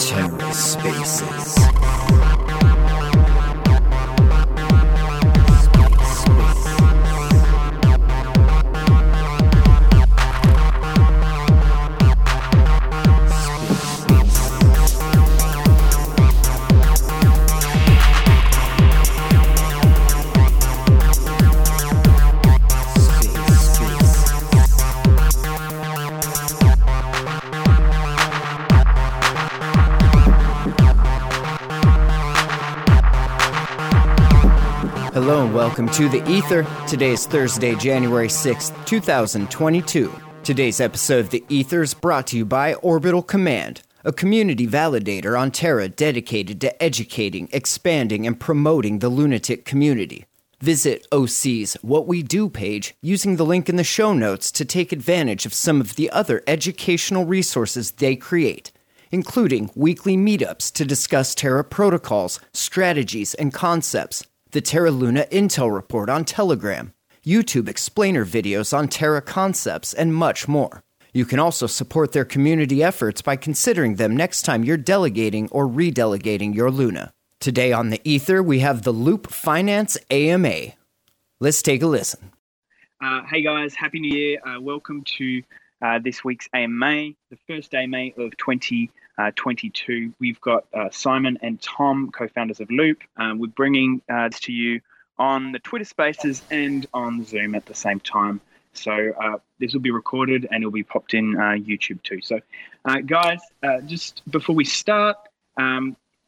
TerraSpaces. Welcome to the Ether. Today is Thursday, January 6th, 2022. Today's episode of the Ether is brought to you by Orbital Command, a community validator on Terra dedicated to educating, expanding, and promoting the lunatic community. Visit OC's What We Do page using the link in the show notes to take advantage of some of the other educational resources they create, including weekly meetups to discuss Terra protocols, strategies, and concepts, the Terra Luna Intel Report on Telegram, YouTube explainer videos on Terra concepts, and much more. You can also support their community efforts by considering them next time you're delegating or redelegating your Luna. Today on the Ether, we have the Loop Finance AMA. Let's take a listen. Hey guys, Happy New Year. Welcome to this week's AMA, the first AMA of 2022. We've got Simon and Tom, co-founders of Loop. We're bringing this to you on the Twitter Spaces and on Zoom at the same time. So this will be recorded and it'll be popped in YouTube too. So guys, just before we start,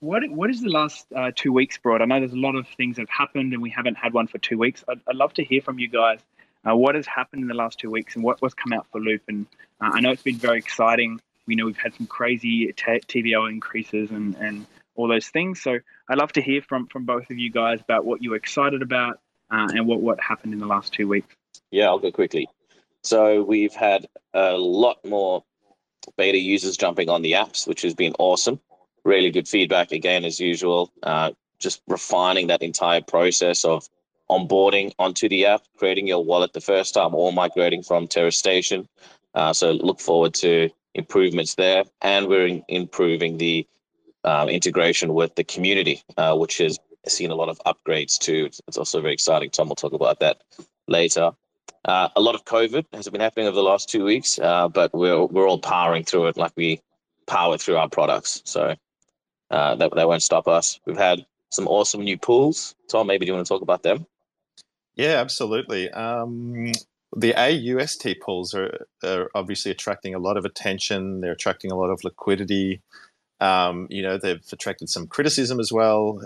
what has the last 2 weeks brought? I know there's a lot of things that have happened and we haven't had one for 2 weeks. I'd love to hear from you guys what has happened in the last 2 weeks and what's come out for Loop. And I know it's been very exciting. We know we've had some crazy TVL increases and all those things. So I'd love to hear from both of you guys about what you were excited about and what happened in the last 2 weeks. Yeah, I'll go quickly. So we've had a lot more beta users jumping on the apps, which has been awesome. Really good feedback, again, as usual. Just refining that entire process of onboarding onto the app, creating your wallet the first time, or migrating from TerraStation. So look forward to improvements there, and we're improving the integration with the community, which has seen a lot of upgrades too. It's also very exciting. Tom will talk about that later. A lot of COVID has been happening over the last 2 weeks, but we're all powering through it like we power through our products. So that won't stop us. We've had some awesome new pools. Tom, maybe do you want to talk about them? Yeah, absolutely. The AUST pools are obviously attracting a lot of attention. They're attracting a lot of liquidity. They've attracted some criticism as well.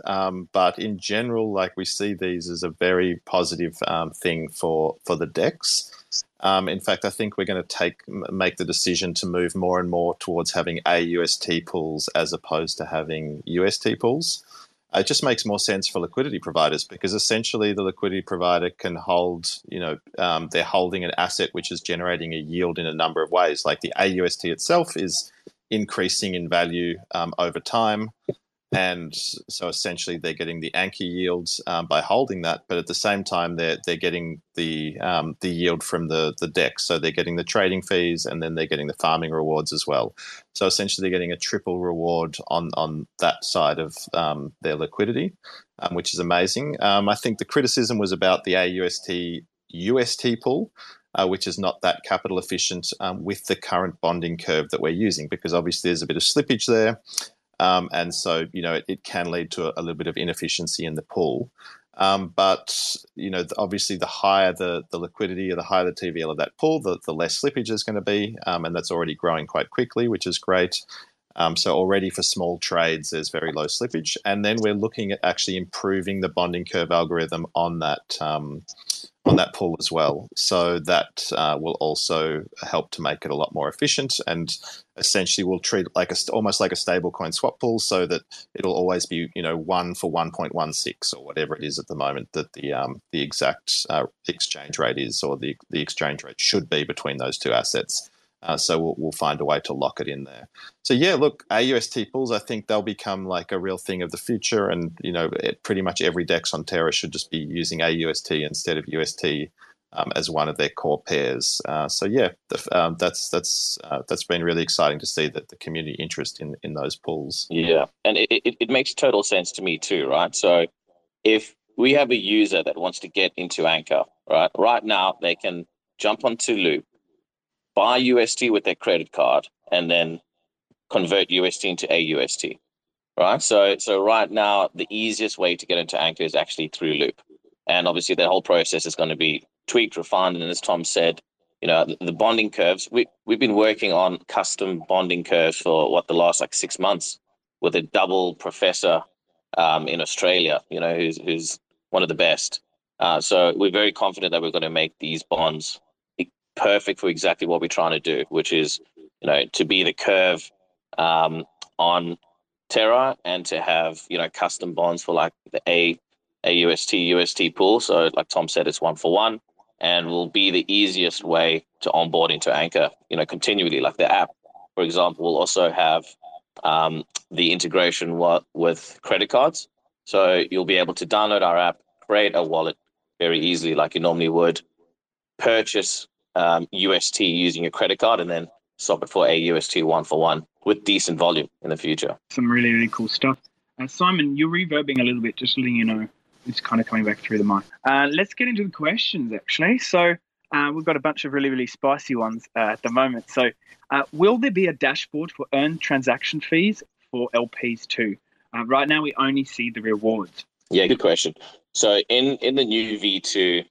But in general, we see these as a very positive thing for the DEX. In fact, I think we're going to make the decision to move more and more towards having AUST pools as opposed to having UST pools. It just makes more sense for liquidity providers because essentially the liquidity provider can hold, they're holding an asset which is generating a yield in a number of ways. Like the AUST itself is increasing in value over time. And so essentially they're getting the Anchor yields by holding that. But at the same time, they're getting the yield from the DEX. So they're getting the trading fees and then they're getting the farming rewards as well. So essentially they're getting a triple reward on that side of their liquidity, which is amazing. I think the criticism was about the AUST-UST pool, which is not that capital efficient with the current bonding curve that we're using because obviously there's a bit of slippage there. And so, it can lead to a little bit of inefficiency in the pool. Obviously the higher the liquidity or the higher the TVL of that pool, the less slippage is going to be. And that's already growing quite quickly, which is great. So already for small trades, there's very low slippage. And then we're looking at actually improving the bonding curve algorithm on that pool as well. So that will also help to make it a lot more efficient and essentially we'll treat it almost like a stablecoin swap pool so that it'll always be, 1 for 1.16 or whatever it is at the moment that the exact exchange rate is or the exchange rate should be between those two assets. So we'll find a way to lock it in there. So yeah, look, AUST pools, I think they'll become a real thing of the future and, pretty much every DEX on Terra should just be using AUST instead of UST as one of their core pairs. That's been really exciting to see that the community interest in those pools. Yeah, and it makes total sense to me too, right? So if we have a user that wants to get into Anchor, right? Right now, they can jump onto Loop, buy UST with their credit card, and then convert UST into AUST, right? So right now, the easiest way to get into Anchor is actually through Loop. And obviously, that whole process is going to be tweaked, refined, and as Tom said, you know, the bonding curves, we've been working on custom bonding curves for the last 6 months with a double professor in Australia, you know, who's one of the best. So we're very confident that we're going to make these bonds perfect for exactly what we're trying to do, which is, you know, to be the curve on Terra and to have, you know, custom bonds for like the AUST pool. So like Tom said, it's 1-for-1 and will be the easiest way to onboard into Anchor, you know, continually. Like the app, for example, will also have the integration with credit cards. So you'll be able to download our app, create a wallet very easily like you normally would, purchase UST using your credit card, and then swap it for AUST 1-for-1 with decent volume in the future. Some really, really cool stuff. Simon, you're reverbing a little bit, just letting you know. It's kind of coming back through the mic. Let's get into the questions, actually. So we've got a bunch of really, really spicy ones at the moment. So will there be a dashboard for earned transaction fees for LPs too? Right now, we only see the rewards. Yeah, good question. So in the new V2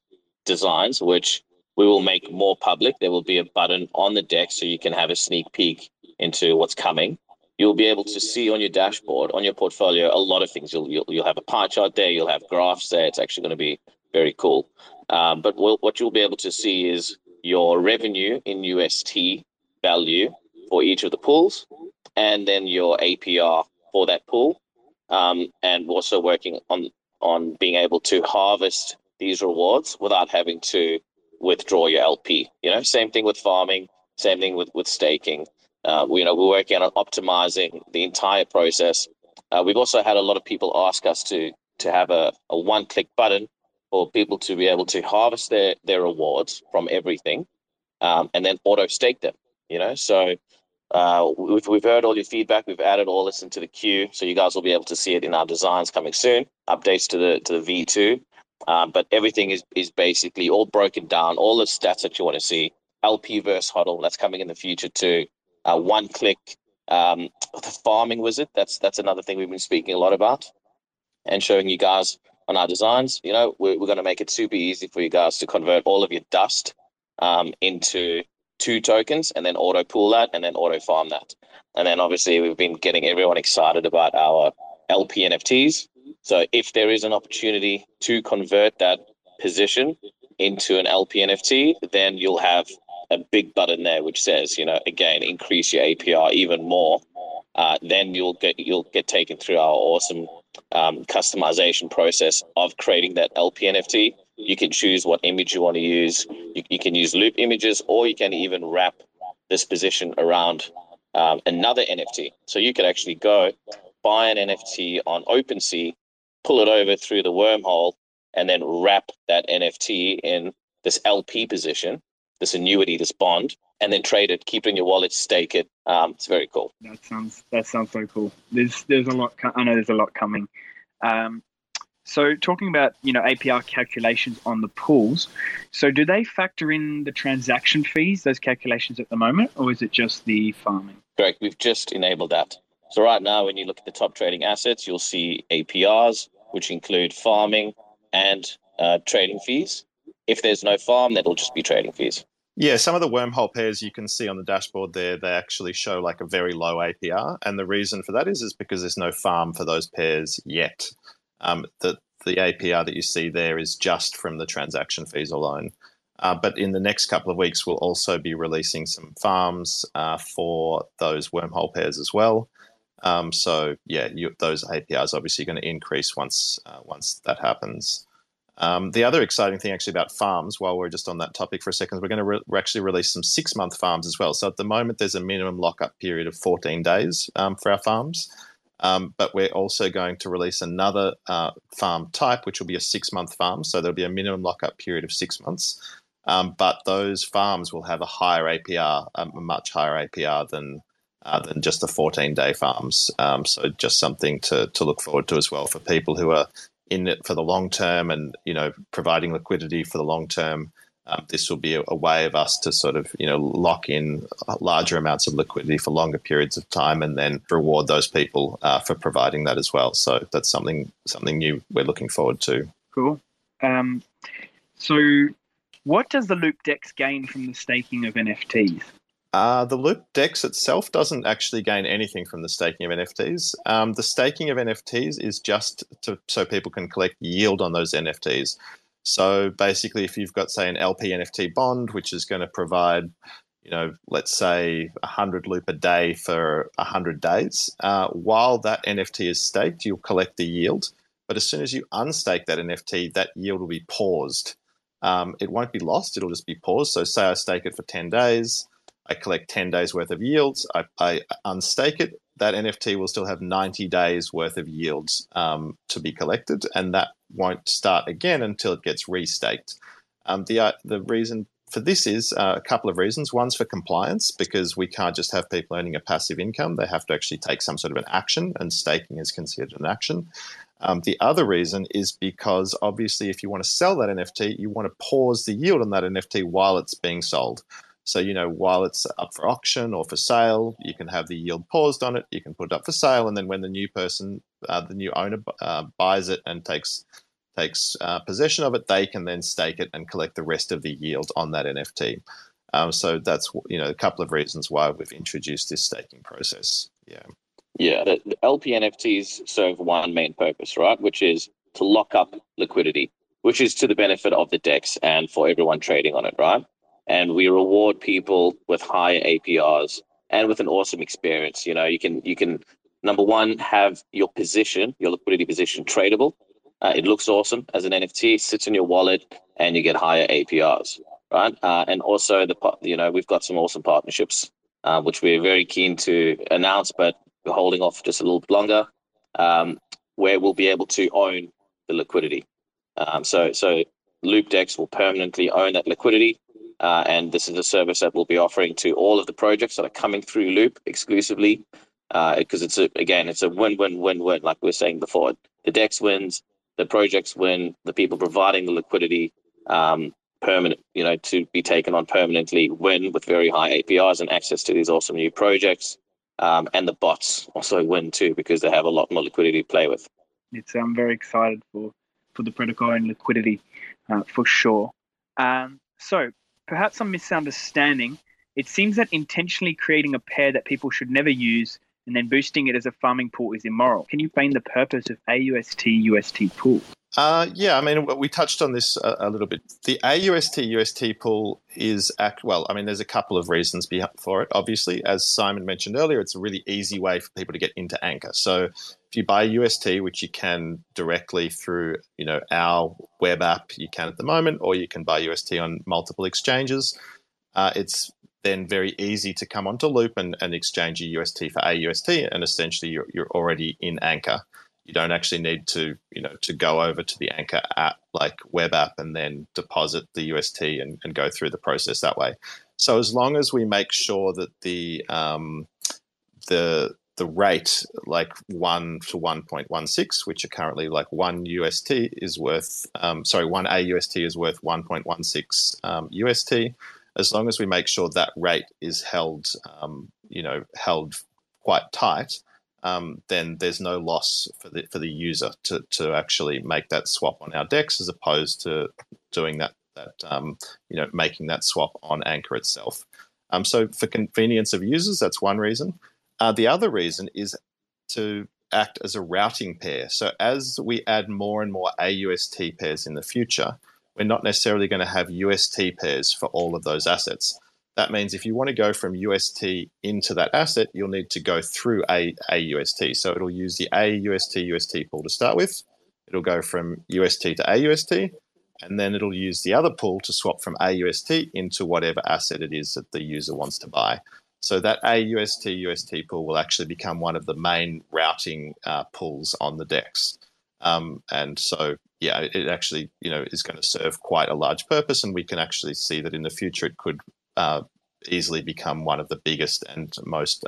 designs, which we will make more public, there will be a button on the deck so you can have a sneak peek into what's coming. You'll be able to see on your dashboard, on your portfolio, a lot of things. You'll have a pie chart there. You'll have graphs there. It's actually going to be very cool. But what you'll be able to see is your revenue in UST value for each of the pools, and then your APR for that pool. And we're also working on being able to harvest these rewards without having to withdraw your LP. You know, same thing with farming. Same thing with staking. We're working on optimizing the entire process. We've also had a lot of people ask us to have a one-click button for people to be able to harvest their rewards from everything and then auto-stake them, you know. So we've heard all your feedback. We've added all this into the queue, so you guys will be able to see it in our designs coming soon, updates to the V2. But everything is basically all broken down, all the stats that you want to see, LP versus HODL, that's coming in the future too. One click, the farming wizard. That's another thing we've been speaking a lot about and showing you guys on our designs. You know, we're going to make it super easy for you guys to convert all of your dust into 2 tokens and then auto pool that and then auto farm that. And then obviously we've been getting everyone excited about our LP NFTs. So if there is an opportunity to convert that position into an LP NFT, then you'll have a big button there which says, you know, again, increase your APR even more. Then you'll get taken through our awesome customization process of creating that LP NFT. You can choose what image you want to use. You can use Loop images, or you can even wrap this position around another NFT. So you could actually go buy an NFT on OpenSea, pull it over through the wormhole, and then wrap that NFT in this LP position, this annuity, this bond, and then trade it, keep it in your wallet, stake it. It's very cool. That sounds so cool. There's a lot. I know there's a lot coming. So talking about, you know, APR calculations on the pools. So do they factor in the transaction fees, those calculations at the moment, or is it just the farming? Correct. We've just enabled that. So right now, when you look at the top trading assets, you'll see APRs, which include farming and trading fees. If there's no farm, that'll just be trading fees. Yeah, some of the wormhole pairs you can see on the dashboard there, they actually show like a very low APR. And the reason for that is because there's no farm for those pairs yet. The APR that you see there is just from the transaction fees alone. But in the next couple of weeks, we'll also be releasing some farms for those wormhole pairs as well. Those APRs obviously going to increase once that happens. The other exciting thing actually about farms, while we're just on that topic for a second, we're going to actually release some 6-month farms as well. So at the moment, there's a minimum lockup period of 14 days for our farms. But we're also going to release another farm type, which will be a 6-month farm. So there'll be a minimum lockup period of 6 months. But those farms will have a higher APR, a much higher APR than just the 14-day farms. So just something to look forward to as well for people who are in it for the long term and, you know, providing liquidity for the long term. This will be a way of us to sort of, you know, lock in larger amounts of liquidity for longer periods of time and then reward those people for providing that as well. So that's something new we're looking forward to. Cool. So what does the Loop DEX gain from the staking of NFTs? The Loop DEX itself doesn't actually gain anything from the staking of NFTs. The staking of NFTs is just so people can collect yield on those NFTs. So basically, if you've got, say, an LP NFT bond, which is going to provide, you know, let's say 100 Loop a day for 100 days, while that NFT is staked, you'll collect the yield. But as soon as you unstake that NFT, that yield will be paused. It won't be lost. It'll just be paused. So say I stake it for 10 days. I collect 10 days worth of yields. I unstake it. That NFT will still have 90 days worth of yields to be collected, and that won't start again until it gets restaked. The reason for this is a couple of reasons. One's for compliance, because we can't just have people earning a passive income. They have to actually take some sort of an action, and staking is considered an action. The other reason is because obviously if you want to sell that NFT, you want to pause the yield on that NFT while it's being sold. So, you know, while it's up for auction or for sale, you can have the yield paused on it, you can put it up for sale, and then when the new person, the new owner buys it and takes possession of it, they can then stake it and collect the rest of the yield on that NFT. So that's, you know, a couple of reasons why we've introduced this staking process. Yeah. Yeah, the LP NFTs serve one main purpose, right, which is to lock up liquidity, which is to the benefit of the DEX and for everyone trading on it, right? And we reward people with higher APRs and with an awesome experience. You know, you can number one, have your position, your liquidity position tradable. It looks awesome as an NFT, sits in your wallet, and you get higher APRs, right? And also, we've got some awesome partnerships, which we're very keen to announce, but we're holding off just a little bit longer, where we'll be able to own the liquidity. So Loop DEX will permanently own that liquidity. And this is a service that we'll be offering to all of the projects that are coming through Loop exclusively, because it's a win-win-win-win, like we were saying before. The DEX wins, the projects win, the people providing the liquidity permanent, you know, to be taken on permanently win with very high APRs and access to these awesome new projects, and the bots also win too because they have a lot more liquidity to play with. I'm very excited for the protocol and liquidity for sure. So. Perhaps some misunderstanding, it seems that intentionally creating a pair that people should never use and then boosting it as a farming pool is immoral. Can you explain the purpose of AUST-UST pool? Yeah, I mean, we touched on this a little bit. The AUST-UST pool is, there's a couple of reasons for it. Obviously, as Simon mentioned earlier, it's a really easy way for people to get into Anchor. So if you buy UST, which you can directly through, you know, our web app, you can at the moment, or you can buy UST on multiple exchanges, it's then very easy to come onto Loop and exchange your UST for AUST, and essentially you're already in Anchor. You don't actually need to, you know, to go over to the Anchor app, like web app, and then deposit the UST and go through the process that way. So as long as we make sure that the rate, like 1 to 1.16, which are currently like one AUST is worth 1.16 UST. As long as we make sure that rate is held quite tight, then there's no loss for the user to actually make that swap on our DEX, as opposed to doing that making that swap on Anchor itself. So for convenience of users, that's one reason. The other reason is to act as a routing pair. So as we add more and more AUST pairs in the future, we're not necessarily going to have UST pairs for all of those assets. That means if you want to go from UST into that asset, you'll need to go through AUST. So it'll use the AUST-UST pool to start with. It'll go from UST to AUST, and then it'll use the other pool to swap from AUST into whatever asset it is that the user wants to buy. So that AUST-UST pool will actually become one of the main routing pools on the DEX. And so, yeah, it actually, you know, is going to serve quite a large purpose, and we can actually see that in the future it could easily become one of the biggest and most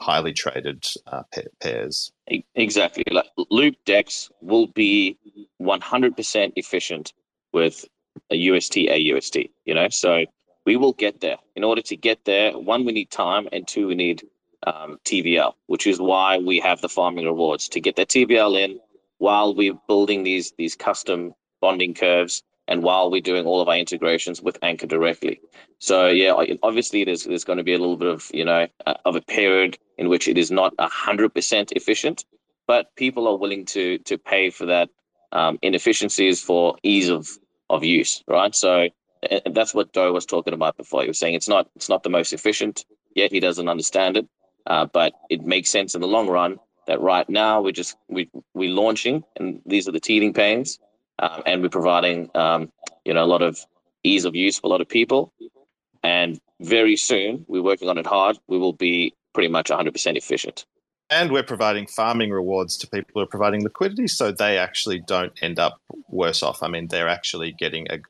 highly traded pairs. Exactly. Like Loop DEX will be 100% efficient with a UST, AUST, you know, so we will get there. In order to get there, one, we need time, and two, we need TVL, which is why we have the farming rewards, to get that TVL in while we're building these custom bonding curves, and while we're doing all of our integrations with Anchor directly. So yeah, obviously there's going to be a little bit of, you know, of a period in which it is not 100% efficient, but people are willing to pay for that inefficiencies for ease of use, right? So and that's what Doe was talking about before. He was saying it's not the most efficient yet. He doesn't understand it, but it makes sense in the long run. That right now we're launching, and these are the teething pains, and we're providing a lot of ease of use for a lot of people. And very soon, we're working on it hard, we will be pretty much 100% efficient. And we're providing farming rewards to people who are providing liquidity, so they actually don't end up worse off. I mean, they're actually getting a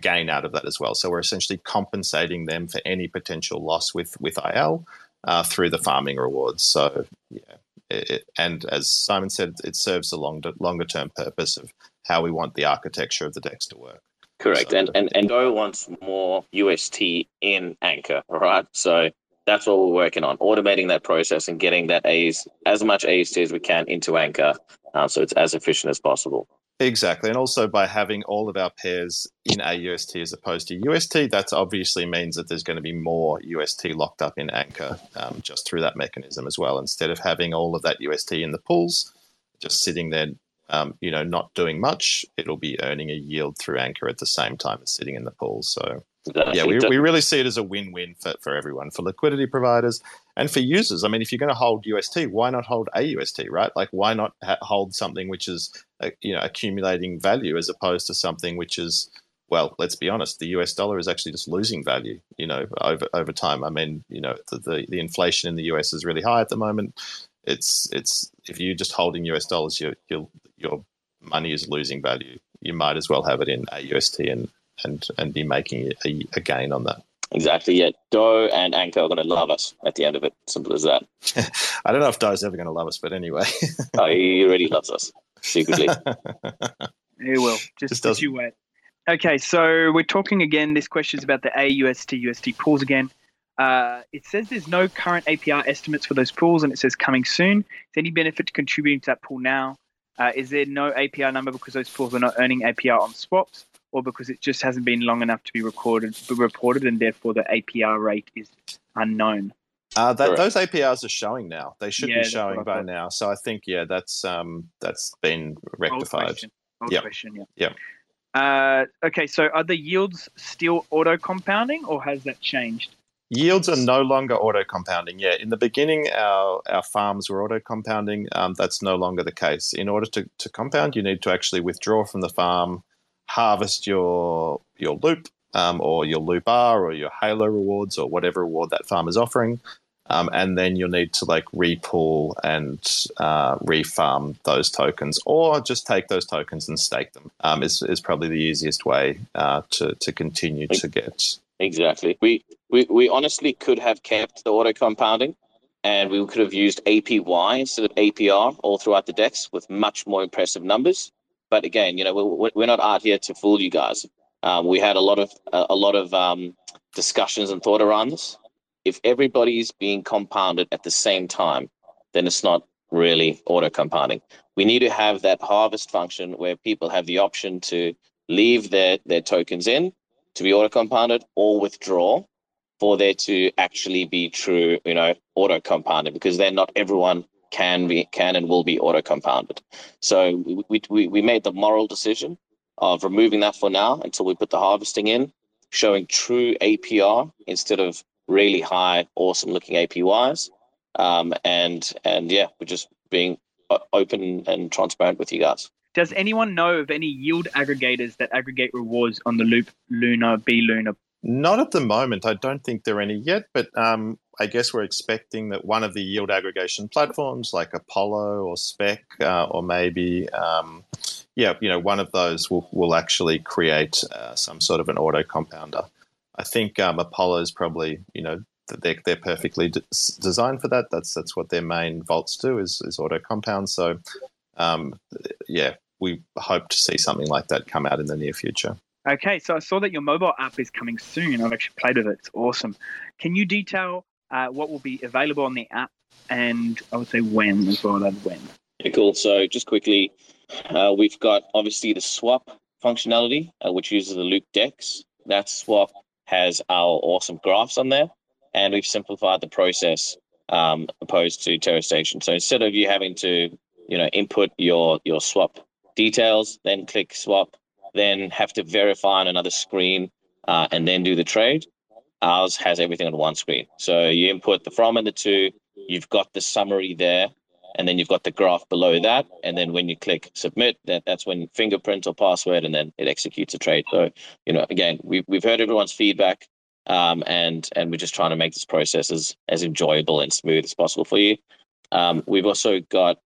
gain out of that as well. So we're essentially compensating them for any potential loss with IL through the farming rewards. So yeah, and as Simon said, it serves a longer-term purpose of how we want the architecture of the DEX to work. Correct. So, and Doe wants more UST in Anchor, all right? So that's what we're working on, automating that process and getting that as much AUST as we can into Anchor, so it's as efficient as possible. Exactly. And also by having all of our pairs in AUST as opposed to UST, that obviously means that there's going to be more UST locked up in Anchor just through that mechanism as well. Instead of having all of that UST in the pools, just sitting there, not doing much, it'll be earning a yield through Anchor at the same time as sitting in the pools. So, yeah, we really see it as a win-win for everyone, for liquidity providers and for users. I mean, if you're going to hold UST, why not hold AUST, right? Like, why not hold something which is accumulating value as opposed to something which is, well, let's be honest, the US dollar is actually just losing value, over time. I mean, the inflation in the US is really high at the moment. It's if you're just holding US dollars, your money is losing value. You might as well have it in AUST and be making a gain on that. Exactly. Yeah, Doe and Anchor are going to love us at the end of it. Simple as that. I don't know if Doe's ever going to love us, but anyway. Oh, he already loves us. Secretly. He will. Just you wait. Okay, so we're talking again. This question is about the AUST-UST pools again. It says there's no current APR estimates for those pools, and it says coming soon. Is there any benefit to contributing to that pool now? Is there no APR number because those pools are not earning APR on swaps, or because it just hasn't been long enough to be reported, and therefore the APR rate is unknown? Those APRs are showing now. They should be showing by now. So I think, that's been rectified. Old question. Okay, so are the yields still auto-compounding, or has that changed? Yields are no longer auto-compounding. Yeah, in the beginning, our farms were auto-compounding. That's no longer the case. In order to compound, you need to actually withdraw from the farm, harvest your loop, or your loop bar, or your halo rewards, or whatever reward that farm is offering. And then you'll need to repool and refarm those tokens, or just take those tokens and stake them. Is probably the easiest way to continue to get. Exactly. We honestly could have kept the auto compounding, and we could have used APY instead of APR all throughout the DEX with much more impressive numbers. But again, we're not out here to fool you guys. We had a lot of discussions and thought around this. If everybody's being compounded at the same time, then it's not really auto-compounding. We need to have that harvest function where people have the option to leave their tokens in to be auto-compounded, or withdraw for there to actually be true, auto-compounded, because then not everyone can and will be auto-compounded. So we made the moral decision of removing that for now until we put the harvesting in, showing true APR instead of really high, awesome-looking APYs, and we're just being open and transparent with you guys. Does anyone know of any yield aggregators that aggregate rewards on the Loop Luna, B Luna? Not at the moment. I don't think there are any yet, but I guess we're expecting that one of the yield aggregation platforms like Apollo or Spec or maybe, one of those will actually create some sort of an auto compounder. I think Apollo is probably, they're perfectly designed for that. That's what their main vaults do is auto compound. So, we hope to see something like that come out in the near future. Okay, so I saw that your mobile app is coming soon. I've actually played with it. It's awesome. Can you detail what will be available on the app and I would say when as well? Yeah, cool. So just quickly, we've got obviously the swap functionality, which uses the Loop DEX. That swap has our awesome graphs on there, and we've simplified the process opposed to TerraStation. So instead of you having to, input your swap details, then click swap, then have to verify on another screen and then do the trade. Ours has everything on one screen. So you input the from and the to, you've got the summary there, and then you've got the graph below that. And then when you click submit, that's when fingerprint or password, and then it executes a trade. So, again, we've heard everyone's feedback and we're just trying to make this process as enjoyable and smooth as possible for you. We've also got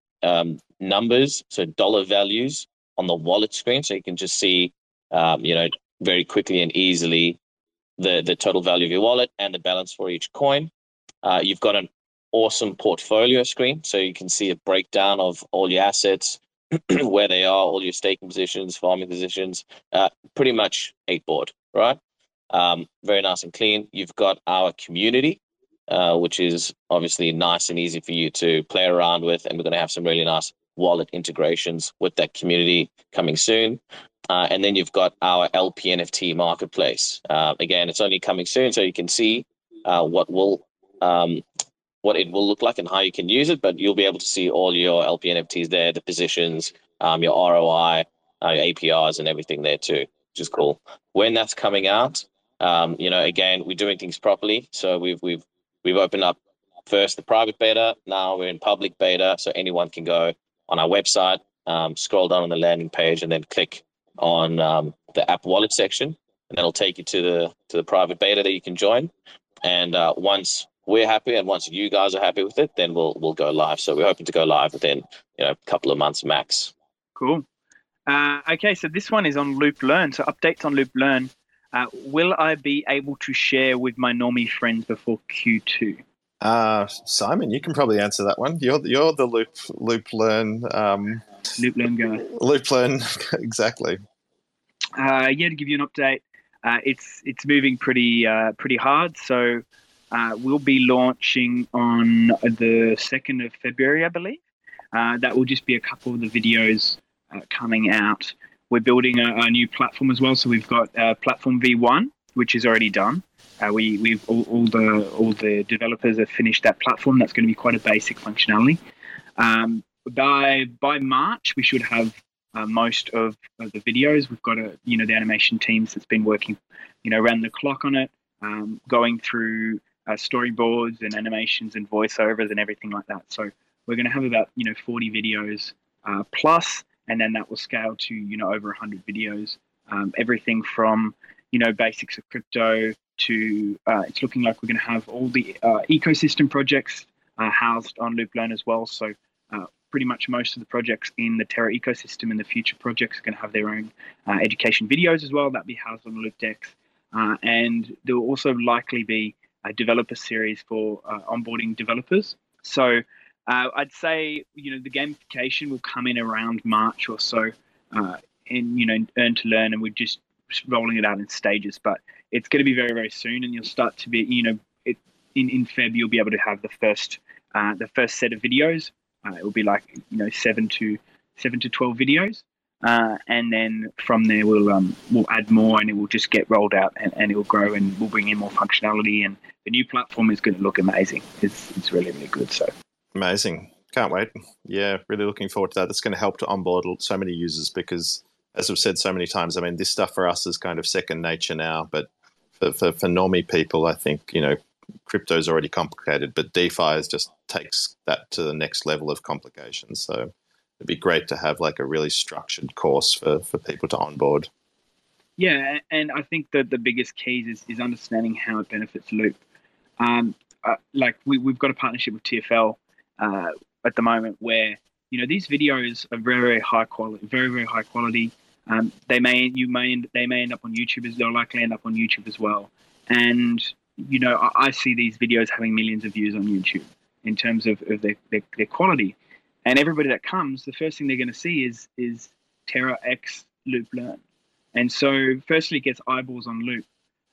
numbers, so dollar values, on the wallet screen, so you can just see, very quickly and easily the total value of your wallet and the balance for each coin. You've got an awesome portfolio screen, so you can see a breakdown of all your assets, where they are, all your staking positions, farming positions, pretty much 8-board, right? Very nice and clean. You've got our community, which is obviously nice and easy for you to play around with, and we're going to have some really nice wallet integrations with that community coming soon. And then you've got our LPNFT marketplace. Again, it's only coming soon, so you can see what it will look like and how you can use it, but you'll be able to see all your LPNFTs there, the positions, your ROI, your APRs and everything there too, which is cool. When that's coming out, again, we're doing things properly. So we've opened up first the private beta, now we're in public beta, so anyone can go on our website, scroll down on the landing page, and then click on the app wallet section, and that'll take you to the private beta that you can join. And once we're happy, and once you guys are happy with it, then we'll go live. So we're hoping to go live within a couple of months max. Cool. Okay, so this one is on Loop Learn. So updates on Loop Learn. Will I be able to share with my normie friends before Q2? Simon, you can probably answer that one. You're the Loop Learn guy. Loop Learn, exactly. To give you an update, it's moving pretty hard. So we'll be launching on the 2nd of February, I believe. That will just be a couple of the videos coming out. We're building a new platform as well. So we've got platform V1, which is already done. We've all the developers have finished that platform. That's going to be quite a basic functionality. By March, we should have most of the videos. We've got the animation teams that's been working, around the clock on it, going through storyboards and animations and voiceovers and everything like that. So we're going to have about 40 videos plus, and then that will scale to over 100 videos. Everything from basics of crypto to it's looking like we're going to have all the ecosystem projects housed on Loop Learn as well. So pretty much most of the projects in the Terra ecosystem and the future projects are going to have their own education videos as well. That'll be housed on the Loop Dex. And there will also likely be a developer series for onboarding developers. So I'd say, the gamification will come in around March or so in Earn to Learn, and we're just rolling it out in stages, but it's going to be very, very soon, and you'll start to be, in Feb you'll be able to have the first set of videos. It will be like 7 to 12 videos, and then from there we'll add more, and it will just get rolled out, and it will grow, and we'll bring in more functionality, and the new platform is going to look amazing. It's really, really good. So amazing, can't wait. Yeah, really looking forward to that. That's going to help to onboard so many users because, as we've said so many times, I mean, this stuff for us is kind of second nature now, but for normie people, I think, crypto is already complicated, but DeFi just takes that to the next level of complication. So it'd be great to have like a really structured course for people to onboard. Yeah, and I think that the biggest keys is understanding how it benefits Loop. like we've got a partnership with TFL at the moment where, you know, these videos are very, very high quality. They may end up on YouTube, as they'll likely end up on YouTube as well. And, you know, I see these videos having millions of views on YouTube in terms of their quality. And everybody that comes, the first thing they're going to see is Terra X Loop Learn. And so firstly, it gets eyeballs on Loop.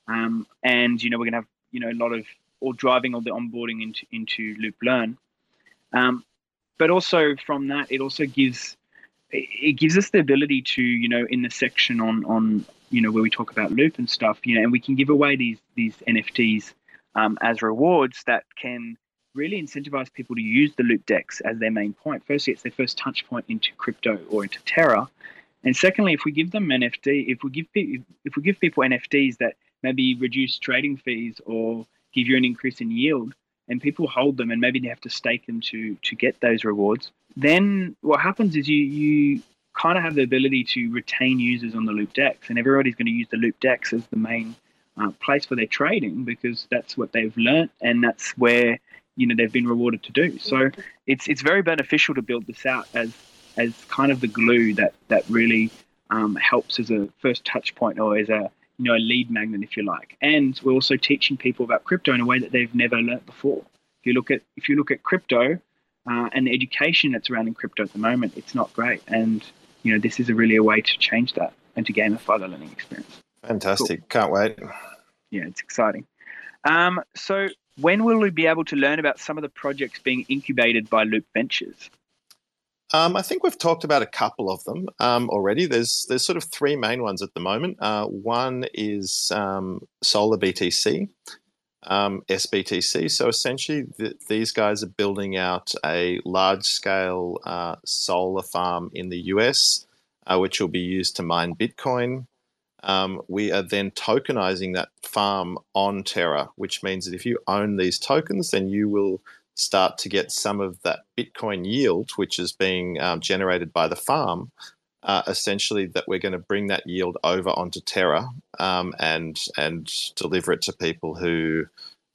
And, you know, we're going to have, you know, a lot of, or driving all the onboarding into Loop Learn. But also from that, it also gives us the ability to, you know, in the section on you know, where we talk about Loop and stuff, you know, and we can give away these NFTs as rewards that can really incentivize people to use the Loop DEX as their main point. Firstly, it's their first touch point into crypto or into Terra. And secondly, if we give them NFT, if we give people NFTs that maybe reduce trading fees or give you an increase in yield, and people hold them and maybe they have to stake them to get those rewards, then what happens is you kind of have the ability to retain users on the Loop DEX, and everybody's going to use the Loop DEX as the main place for their trading, because that's what they've learnt and that's where, you know, they've been rewarded to do. So it's very beneficial to build this out as kind of the glue that really helps as a first touch point, or as a, you know, a lead magnet, if you like. And we're also teaching people about crypto in a way that they've never learnt before. If you look at crypto and the education that's surrounding crypto at the moment, it's not great. And, you know, this is a way to change that and to gamify the learning experience. Fantastic. Cool. Can't wait. Yeah, it's exciting. So when will we be able to learn about some of the projects being incubated by Loop Ventures? I think we've talked about a couple of them already. There's sort of three main ones at the moment. One is Solar BTC, SBTC. So essentially these guys are building out a large-scale solar farm in the US, which will be used to mine Bitcoin. We are then tokenizing that farm on Terra, which means that if you own these tokens, then you will start to get some of that Bitcoin yield, which is being generated by the farm, essentially that we're going to bring that yield over onto Terra and deliver it to people who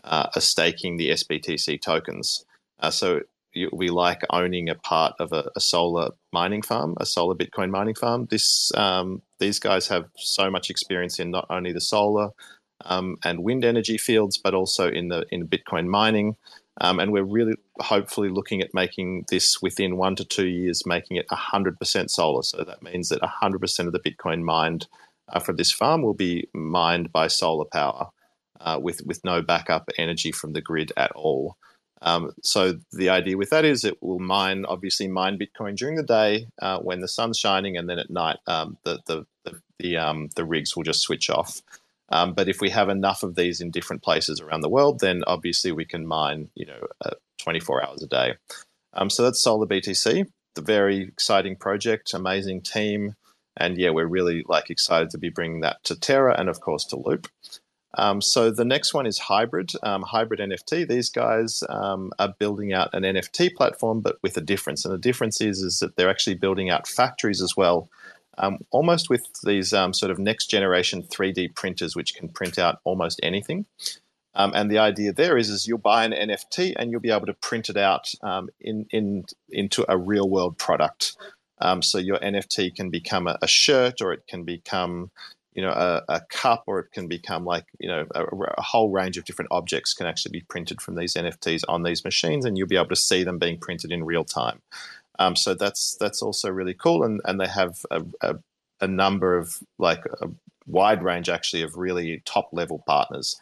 are staking the SBTC tokens. So it'll be like owning a part of a solar mining farm, a solar Bitcoin mining farm. These guys have so much experience in not only the solar and wind energy fields, but also in Bitcoin mining. And we're really hopefully looking at making this within 1 to 2 years, making it 100% solar. So that means that 100% of the Bitcoin mined from this farm will be mined by solar power with no backup energy from the grid at all. So the idea with that is it will obviously mine Bitcoin during the day when the sun's shining, and then at night the rigs will just switch off. But if we have enough of these in different places around the world, then obviously we can mine, you know, 24 hours a day. So that's Solar BTC, the very exciting project, amazing team. And yeah, we're really like excited to be bringing that to Terra and of course to Loop. So the next one is Hybrid NFT. These guys are building out an NFT platform, but with a difference. And the difference is that they're actually building out factories as well. Almost with these sort of next generation 3D printers, which can print out almost anything. And the idea there is you'll buy an NFT and you'll be able to print it out into a real world product. So your NFT can become a shirt, or it can become, you know, a cup, or it can become like, you know, a whole range of different objects can actually be printed from these NFTs on these machines, and you'll be able to see them being printed in real time. So that's also really cool, and they have a number of, like, a wide range actually of really top level partners.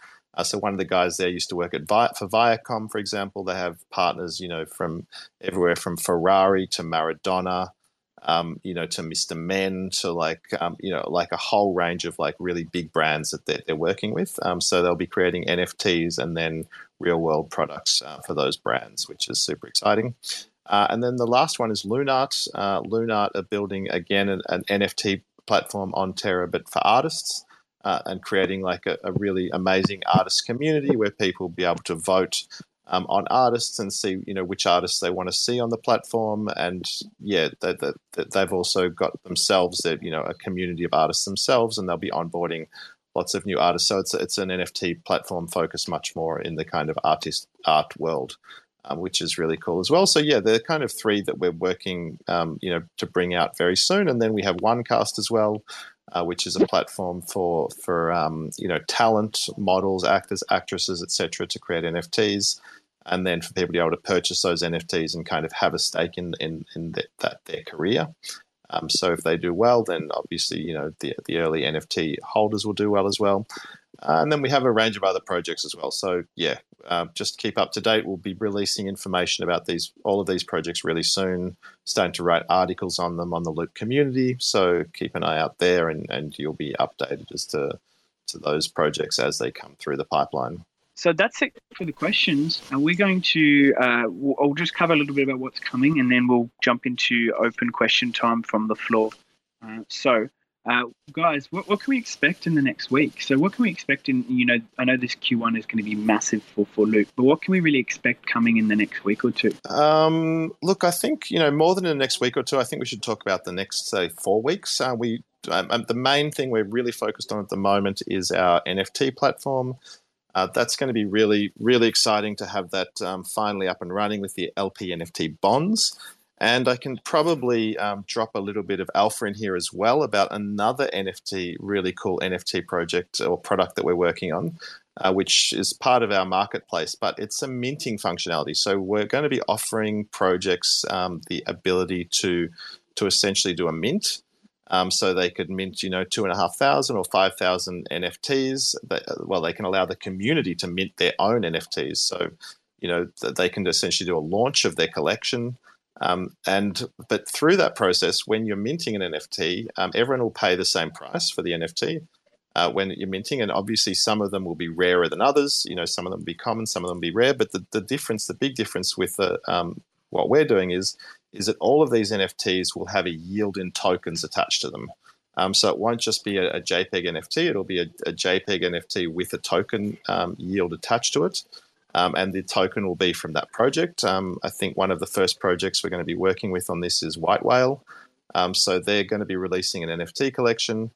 So one of the guys there used to work at for Viacom, for example. They have partners, you know, from everywhere from Ferrari to Maradona, you know, to Mr. Men, to like you know, like a whole range of like really big brands that they're working with. So they'll be creating NFTs and then real world products for those brands, which is super exciting. And then the last one is Lunart. Lunart are building, again, an NFT platform on Terra, but for artists, and creating like a really amazing artist community where people will be able to vote on artists and see, you know, which artists they want to see on the platform. And yeah, they've also got themselves, you know, a community of artists themselves, and they'll be onboarding lots of new artists. So it's an NFT platform focused much more in the kind of art world, which is really cool as well. So yeah, there are kind of three that we're working, to bring out very soon. And then we have OneCast as well, which is a platform for talent, models, actors, actresses, etc., to create NFTs, and then for people to be able to purchase those NFTs and kind of have a stake in their career. So if they do well, then obviously, the early NFT holders will do well as well. And then we have a range of other projects as well. So yeah, just keep up to date. We'll be releasing information about all of these projects really soon, starting to write articles on them on the Loop community. So keep an eye out there and you'll be updated as to those projects as they come through the pipeline. So that's it for the questions. And we're going to, I'll just cover a little bit about what's coming, and then we'll jump into open question time from the floor. Guys, what can we expect in the next week? So what can we expect I know this Q1 is going to be massive for Loop, but what can we really expect coming in the next week or two? Look, I think, more than in the next week or two, I think we should talk about the next, say, 4 weeks. The main thing we're really focused on at the moment is our NFT platform. That's going to be really, really exciting to have that finally up and running with the LP NFT bonds. And I can probably drop a little bit of alpha in here as well about another NFT, really cool NFT project or product that we're working on, which is part of our marketplace, but it's a minting functionality. So we're going to be offering projects the ability to essentially do a mint. So they could mint, 2,500 or 5,000 NFTs. They can allow the community to mint their own NFTs. So, they can essentially do a launch of their collection. But through that process, when you're minting an NFT, everyone will pay the same price for the NFT when you're minting. And obviously some of them will be rarer than others. Some of them will be common, some of them will be rare. But the big difference with what we're doing is that all of these NFTs will have a yield in tokens attached to them. So it won't just be a JPEG NFT, it'll be a JPEG NFT with a token yield attached to it. And the token will be from that project. I think one of the first projects we're going to be working with on this is White Whale. So they're going to be releasing an NFT collection.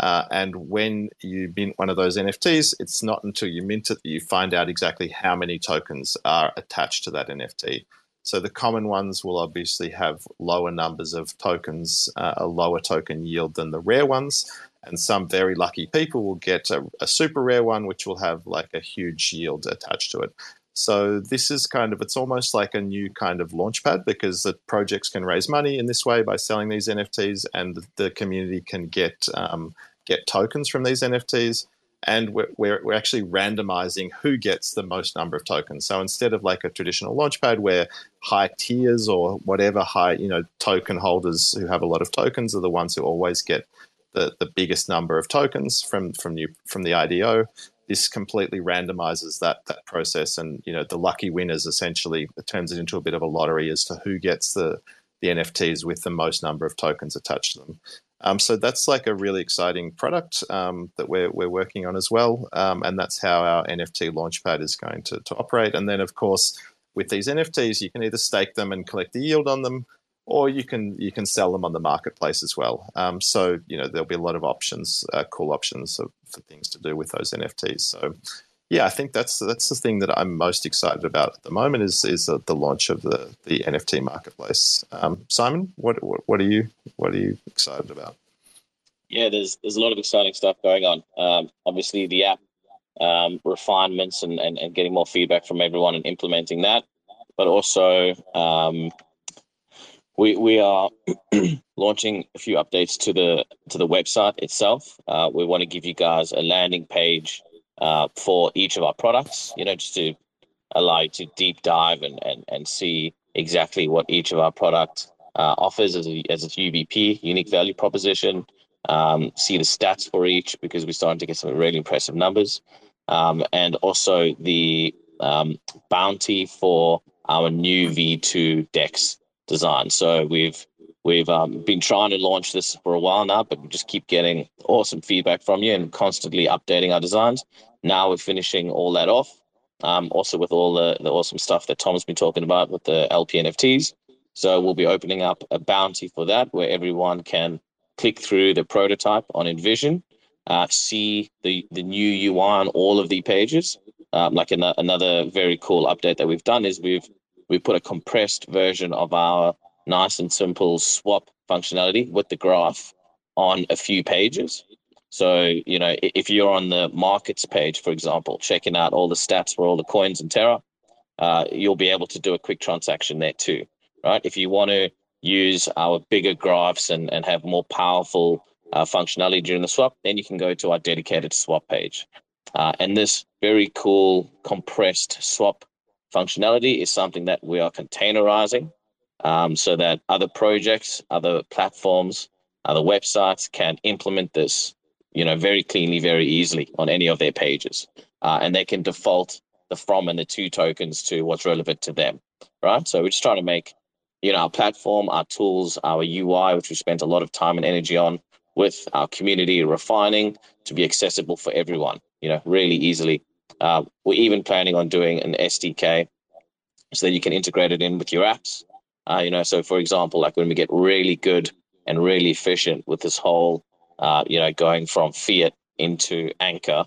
And when you mint one of those NFTs, it's not until you mint it that you find out exactly how many tokens are attached to that NFT. So the common ones will obviously have lower numbers of tokens, a lower token yield than the rare ones. And some very lucky people will get a super rare one, which will have like a huge yield attached to it. So this is it's almost like a new kind of launchpad, because the projects can raise money in this way by selling these NFTs, and the community can get tokens from these NFTs. And we're actually randomizing who gets the most number of tokens. So instead of like a traditional launchpad where high tiers or whatever high, token holders who have a lot of tokens are the ones who always get the biggest number of tokens from the IDO, this completely randomizes that process. And, the lucky winners essentially turns it into a bit of a lottery as to who gets the NFTs with the most number of tokens attached to them. So that's like a really exciting product that we're working on as well. And that's how our NFT launchpad is going to operate. And then, of course, with these NFTs, you can either stake them and collect the yield on them, or you can sell them on the marketplace as well. So there'll be a lot of options, cool options for things to do with those NFTs. So yeah, I think that's the thing that I'm most excited about at the moment is the launch of the NFT marketplace. Simon, what are you excited about? Yeah, there's a lot of exciting stuff going on. Obviously, the app refinements and getting more feedback from everyone and implementing that, but also we are launching a few updates to the website itself. We want to give you guys a landing page for each of our products, just to allow you to deep dive and see exactly what each of our product offers as its UVP, unique value proposition, see the stats for each, because we're starting to get some really impressive numbers, and also the bounty for our new V2 DEX design. So we've been trying to launch this for a while now, but we just keep getting awesome feedback from you and constantly updating our designs. Now we're finishing all that off, also with all the awesome stuff that Tom's been talking about with the LP NFTs. So we'll be opening up a bounty for that, where everyone can click through the prototype on Envision see the new UI on all of the pages. Like another very cool update that we've done is we've put a compressed version of our nice and simple swap functionality with the graph on a few pages. So, you know, if you're on the markets page, for example, checking out all the stats for all the coins in Terra, you'll be able to do a quick transaction there too, right? If you want to use our bigger graphs and have more powerful functionality during the swap, then you can go to our dedicated swap page. And this very cool compressed swap functionality is something that we are containerizing so that other projects, other platforms, other websites can implement this, you know, very cleanly, very easily on any of their pages. And they can default the from and the to tokens to what's relevant to them, right? So we're just trying to make, you know, our platform, our tools, our UI, which we spent a lot of time and energy on with our community refining to be accessible for everyone, you know, really easily. We're even planning on doing an SDK so that you can integrate it in with your apps. You know, so for example, like when we get really good and really efficient with this whole, you know, going from fiat into Anchor,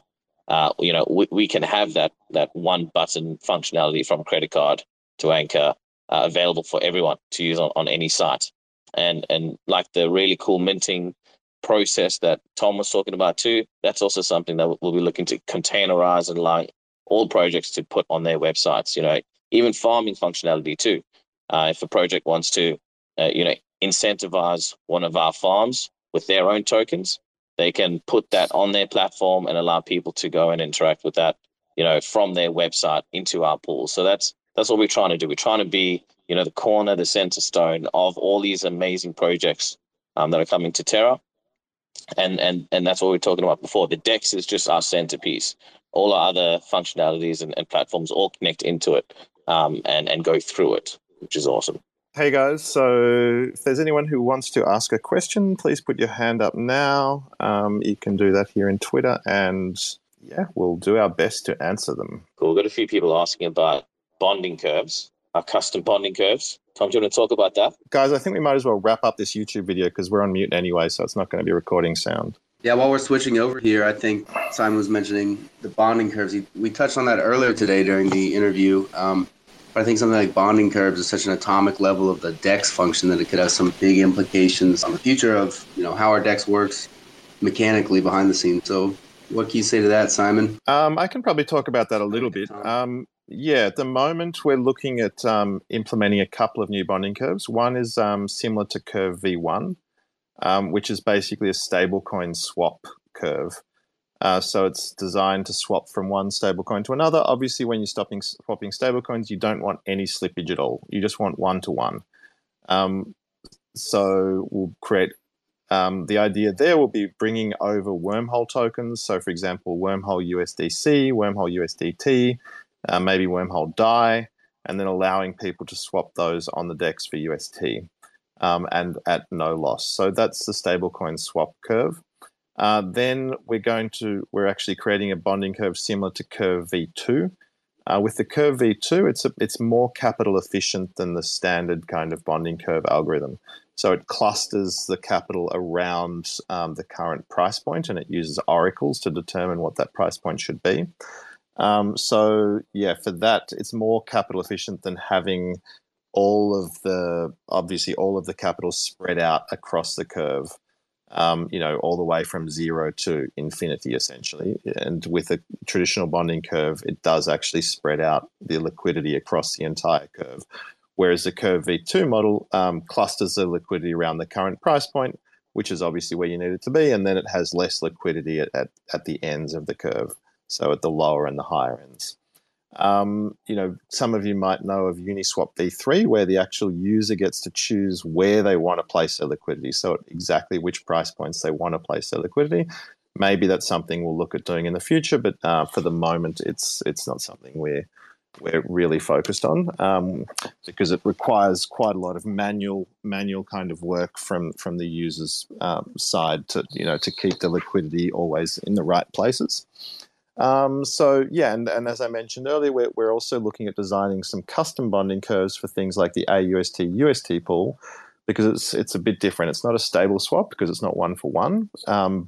you know, we can have that one button functionality from credit card to Anchor available for everyone to use on any site. And like the really cool minting process that Tom was talking about too, that's also something that we'll be looking to containerize and allow all projects to put on their websites, you know, even farming functionality too. If a project wants to, you know, incentivize one of our farms with their own tokens, they can put that on their platform and allow people to go and interact with that, you know, from their website into our pool. So that's what we're trying to do. We're trying to be, you know, the corner, the center stone of all these amazing projects that are coming to Terra. And that's what we were talking about before. The DEX is just our centerpiece. All our other functionalities and platforms all connect into it and go through it, which is awesome. Hey guys, so if there's anyone who wants to ask a question, please put your hand up now. You can do that here in Twitter, and yeah, we'll do our best to answer them. Cool. We've got a few people asking about bonding curves, our custom bonding curves. Tom, do you want to talk about that? Guys, I think we might as well wrap up this YouTube video because we're on mute anyway, so it's not going to be recording sound. Yeah, while we're switching over here, I think Simon was mentioning the bonding curves. We touched on that earlier today during the interview. But I think something like bonding curves is such an atomic level of the DEX function that it could have some big implications on the future of, you know, how our DEX works mechanically behind the scenes. So what can you say to that, Simon? I can probably talk about that a little bit. Yeah, at the moment, we're looking at implementing a couple of new bonding curves. One is similar to Curve V1, which is basically a stablecoin swap curve. So it's designed to swap from one stablecoin to another. Obviously, when you're swapping stablecoins, you don't want any slippage at all. You just want one-to-one. So we'll create the idea there will be bringing over Wormhole tokens. So, for example, Wormhole USDC, Wormhole USDT, maybe Wormhole DAI, and then allowing people to swap those on the DEX for UST and at no loss. So that's the stablecoin swap curve. Then we're actually creating a bonding curve similar to Curve V2. With the Curve V2, it's more capital efficient than the standard kind of bonding curve algorithm. So it clusters the capital around the current price point, and it uses oracles to determine what that price point should be. So yeah, for that, it's more capital efficient than having all of the capital spread out across the curve. You know, all the way from zero to infinity, essentially. And with a traditional bonding curve, it does actually spread out the liquidity across the entire curve, whereas the Curve V2 model clusters the liquidity around the current price point, which is obviously where you need it to be, and then it has less liquidity at the ends of the curve, so at the lower and the higher ends. You know, some of you might know of Uniswap V3, where the actual user gets to choose where they want to place their liquidity, so exactly which price points they want to place their liquidity. Maybe that's something we'll look at doing in the future, but for the moment, it's not something we're really focused on because it requires quite a lot of manual kind of work from the user's side to, you know, to keep the liquidity always in the right places. So yeah, and as I mentioned earlier, we're also looking at designing some custom bonding curves for things like the AUST UST pool, because it's a bit different. It's not a stable swap because it's not one for one,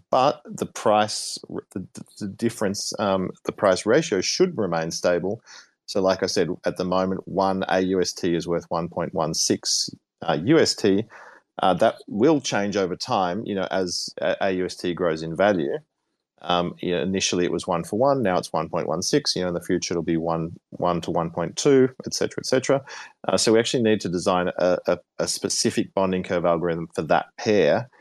but the price, the difference, the price ratio should remain stable. So like I said, at the moment, one AUST is worth 1.16 UST. That will change over time, you know, as AUST grows in value. You know, initially it was 1 for 1, now it's 1.16, you know, in the future it'll be 1 to 1.2, et cetera, et cetera. So we actually need to design a specific bonding curve algorithm for that pair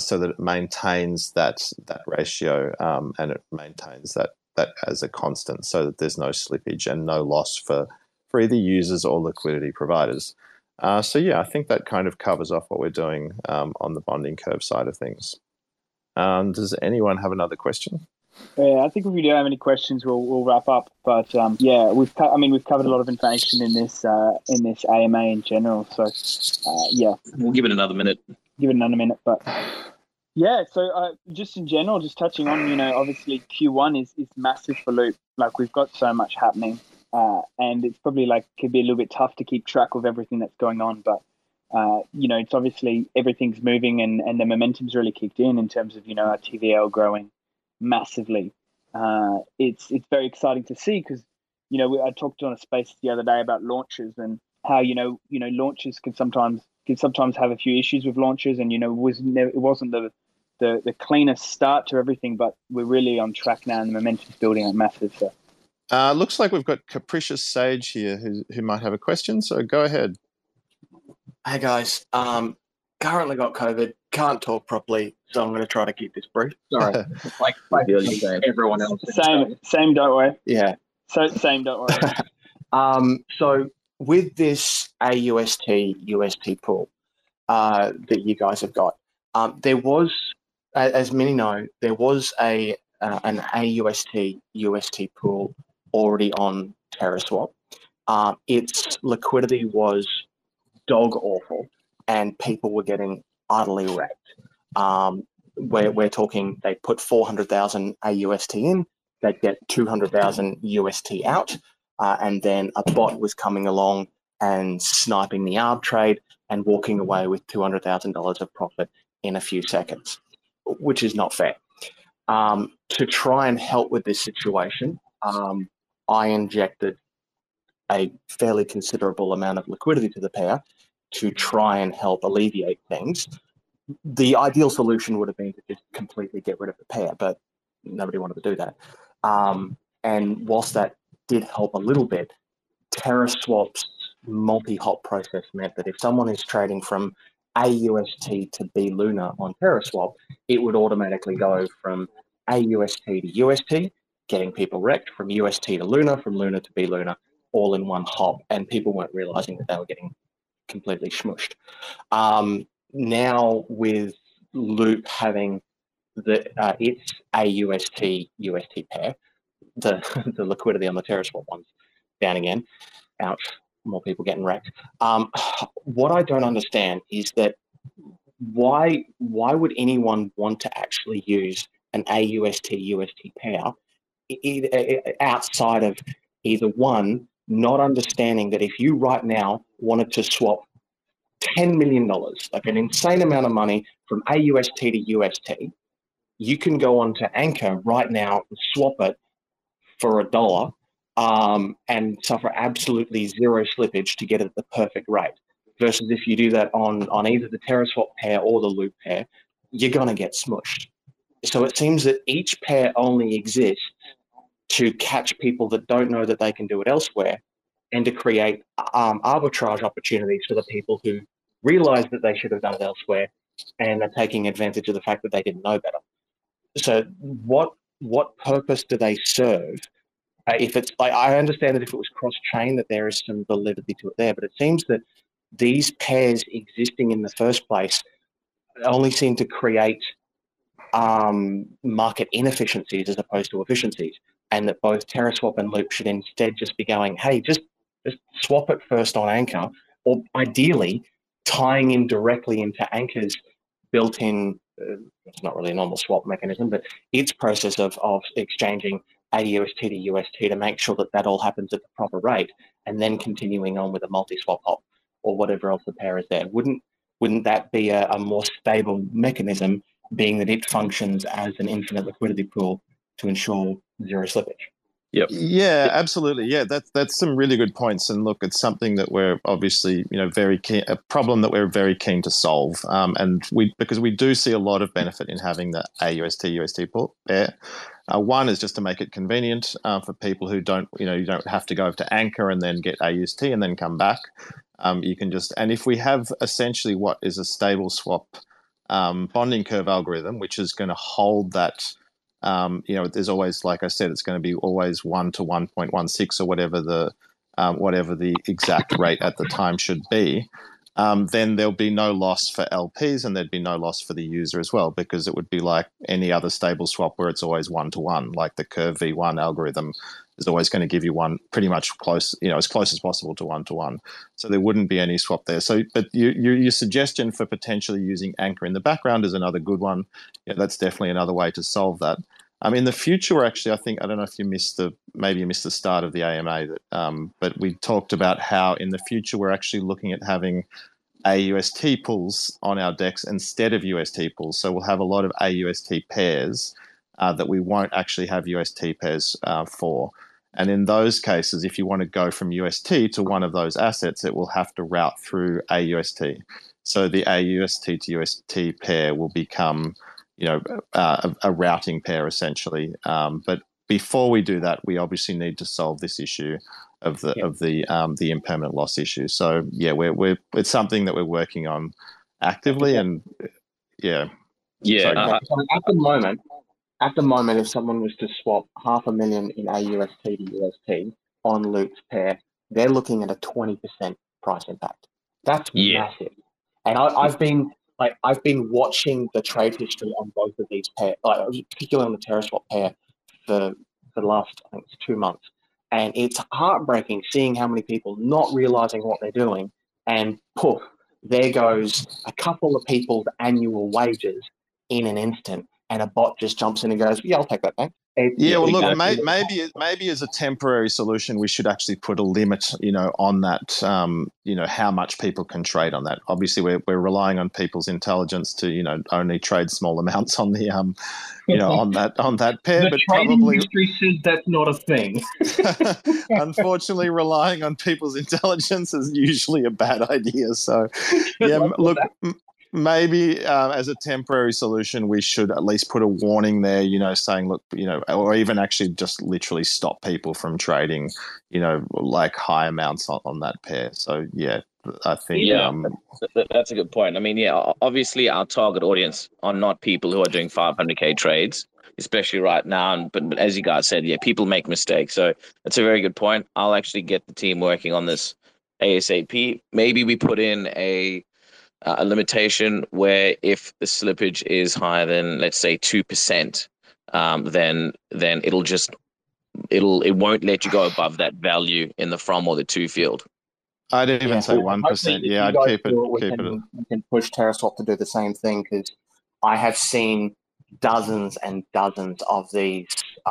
so that it maintains that ratio and it maintains that as a constant so that there's no slippage and no loss for either users or liquidity providers. So, yeah, I think that kind of covers off what we're doing on the bonding curve side of things. Does anyone have another question? Yeah, I think if we do have any questions, we'll wrap up. But yeah, we've covered a lot of information in this AMA in general. So yeah, we'll give it another minute. But yeah, so just in general, just touching on, you know, obviously Q1 is massive for Loop. Like we've got so much happening, and it's probably could be a little bit tough to keep track of everything that's going on, but. You know, it's obviously everything's moving and the momentum's really kicked in terms of, you know, our TVL growing massively. It's very exciting to see because, you know, I talked on a space the other day about launches and how, you know, launches could sometimes have a few issues with launches and, you know, it wasn't the cleanest start to everything, but we're really on track now and the momentum's building up massive. So. Looks like we've got Capricious Sage here who might have a question, so go ahead. Hey guys, currently got COVID, can't talk properly, so I'm going to try to keep this brief. Sorry, like everyone else. Same, don't worry. Yeah. Same, don't worry. So with this AUST pool that you guys have got, there was, as many know, there was an AUST pool already on TerraSwap. Its liquidity was dog awful, and people were getting utterly wrecked. We're talking they put 400,000 AUST in, they'd get 200,000 UST out, and then a bot was coming along and sniping the arb trade and walking away with $200,000 of profit in a few seconds, which is not fair. To try and help with this situation, I injected a fairly considerable amount of liquidity to the pair to try and help alleviate things. The ideal solution would have been to just completely get rid of the pair, but nobody wanted to do that. And whilst that did help a little bit, TerraSwap's multi-hop process meant that if someone is trading from AUST to B Luna on TerraSwap, it would automatically go from AUST to UST, getting people wrecked, from UST to Luna, from Luna to B Luna, all in one hop, and people weren't realizing that they were getting completely smushed. Now with Loop having its AUST-UST pair, the liquidity on the TerraSwap one's down again. Ouch, more people getting wrecked. What I don't understand is that why would anyone want to actually use an AUST-UST pair outside of either one, not understanding that if you right now wanted to swap $10 million, like an insane amount of money from AUST to UST, you can go on to Anchor right now and swap it for $1 and suffer absolutely zero slippage to get it at the perfect rate. Versus if you do that on either the TerraSwap pair or the Loop pair, you're going to get smushed. So it seems that each pair only exists to catch people that don't know that they can do it elsewhere and to create arbitrage opportunities for the people who realize that they should have done it elsewhere and are taking advantage of the fact that they didn't know better. So what purpose do they serve? If it's like, I understand that if it was cross-chain that there is some validity to it there, but it seems that these pairs existing in the first place only seem to create market inefficiencies as opposed to efficiencies. And that both TerraSwap and Loop should instead just be going, hey, just swap it first on Anchor, or ideally tying in directly into Anchor's built-in, it's not really a normal swap mechanism, but its process of exchanging AUST to UST to make sure that all happens at the proper rate, and then continuing on with a multi-swap hop or whatever else the pair is there. Wouldn't wouldn't that be a more stable mechanism, being that it functions as an infinite liquidity pool to ensure zero slippage? Yep. Yeah, absolutely. Yeah, that's some really good points. And look, it's something that we're obviously, very keen, a problem that we're very keen to solve. Because we do see a lot of benefit in having the AUST/UST pool there. One is just to make it convenient for people who don't, you don't have to go over to Anchor and then get AUST and then come back. You can just, and if we have essentially what is a stable swap bonding curve algorithm, which is going to hold that. There's always, like I said, it's going to be always 1 to 1.16 or whatever the exact rate at the time should be. Then there'll be no loss for LPs, and there'd be no loss for the user as well, because it would be like any other stable swap where it's always 1 to 1. Like the Curve V1 algorithm is always going to give you one pretty much close, as close as possible to 1 to 1. So there wouldn't be any swap there. So, but your suggestion for potentially using Anchor in the background is another good one. Yeah, that's definitely another way to solve that. In the future, actually, I think, I don't know if you missed the start of the AMA, but we talked about how in the future we're actually looking at having AUST pools on our decks instead of UST pools. So we'll have a lot of AUST pairs that we won't actually have UST pairs for. And in those cases, if you want to go from UST to one of those assets, it will have to route through AUST. So the AUST to UST pair will become a routing pair essentially. But before we do that, we obviously need to solve this issue of the impermanent loss issue. So yeah, it's something that we're working on actively, and yeah. So at the moment, if someone was to swap $500,000 in AUST to UST on Luke's pair, they're looking at a 20% price impact. That's massive, and I've been watching the trade history on both of these pairs, particularly on the TerraSwap pair, for the last, I think it's 2 months. And it's heartbreaking seeing how many people not realizing what they're doing, and poof, there goes a couple of people's annual wages in an instant, and a bot just jumps in and goes, yeah, I'll take that back. Yeah, well, look, maybe as a temporary solution, we should actually put a limit, on that, how much people can trade on that. Obviously, we're relying on people's intelligence to, only trade small amounts on the, on that pair. The but trading probably history says that's not a thing. Unfortunately, relying on people's intelligence is usually a bad idea. So, yeah, look. Maybe as a temporary solution, we should at least put a warning there, saying, look, or even actually just literally stop people from trading, like high amounts on that pair. So, yeah, I think. Yeah, that's a good point. Obviously our target audience are not people who are doing 500K trades, especially right now. But as you guys said, people make mistakes. So that's a very good point. I'll actually get the team working on this ASAP. Maybe we put in a limitation where if the slippage is higher than, let's say, 2%, then it won't let you go above that value in the from or the to field. I'd even say 1%. Yeah, I'd keep it. We can push TerraSwap to do the same thing, because I have seen dozens and dozens of these,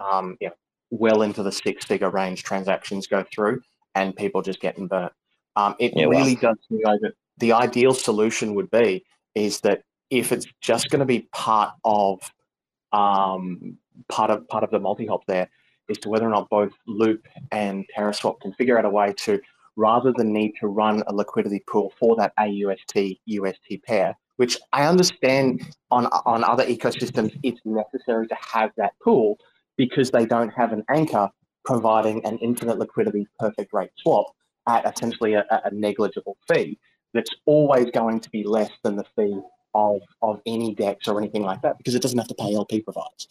well into the 6-figure range transactions go through, and people just getting burnt. Does seem like that. The ideal solution would be is that if it's just going to be part of the multi-hop there, is to whether or not both Loop and TerraSwap can figure out a way to, rather than need to run a liquidity pool for that AUST/UST pair, which I understand on other ecosystems it's necessary to have that pool because they don't have an anchor providing an infinite liquidity perfect rate swap at essentially a negligible fee. That's always going to be less than the fee of any DEX or anything like that, because it doesn't have to pay LP providers.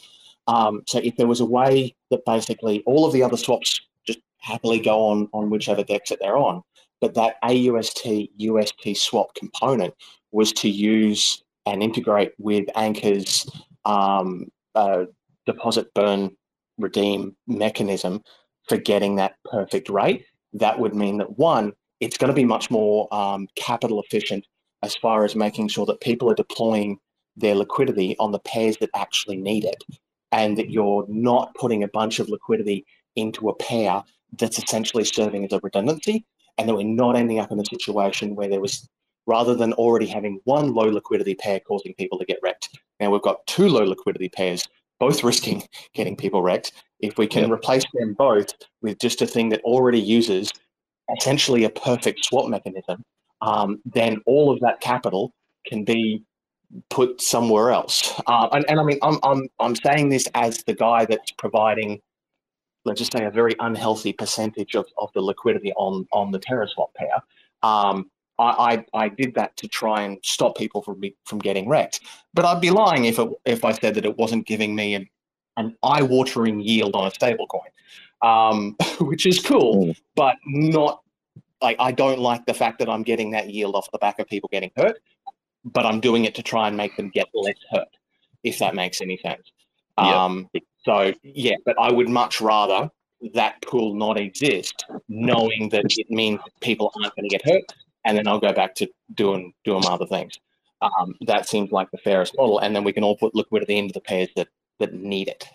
So if there was a way that basically all of the other swaps just happily go on whichever DEX that they're on, but that AUST/UST swap component was to use and integrate with Anchor's deposit, burn, redeem mechanism for getting that perfect rate, that would mean that, one, it's going to be much more capital efficient as far as making sure that people are deploying their liquidity on the pairs that actually need it, and that you're not putting a bunch of liquidity into a pair that's essentially serving as a redundancy, and that we're not ending up in a situation where there was rather than already having one low liquidity pair causing people to get wrecked. Now we've got two low liquidity pairs, both risking getting people wrecked. If we can replace them both with just a thing that already uses essentially a perfect swap mechanism, then all of that capital can be put somewhere else. And I mean, I'm saying this as the guy that's providing, let's just say, a very unhealthy percentage of the liquidity on the TerraSwap pair. I did that to try and stop people from getting wrecked. But I'd be lying if I said that it wasn't giving me an eye-watering yield on a stablecoin, which is cool, but not. I don't like the fact that I'm getting that yield off the back of people getting hurt, but I'm doing it to try and make them get less hurt, if that makes any sense. So yeah, but I would much rather that pool not exist, knowing that it means people aren't going to get hurt, and then I'll go back to doing my other things. That seems like the fairest model, and then we can all put liquidity into the pairs that need it.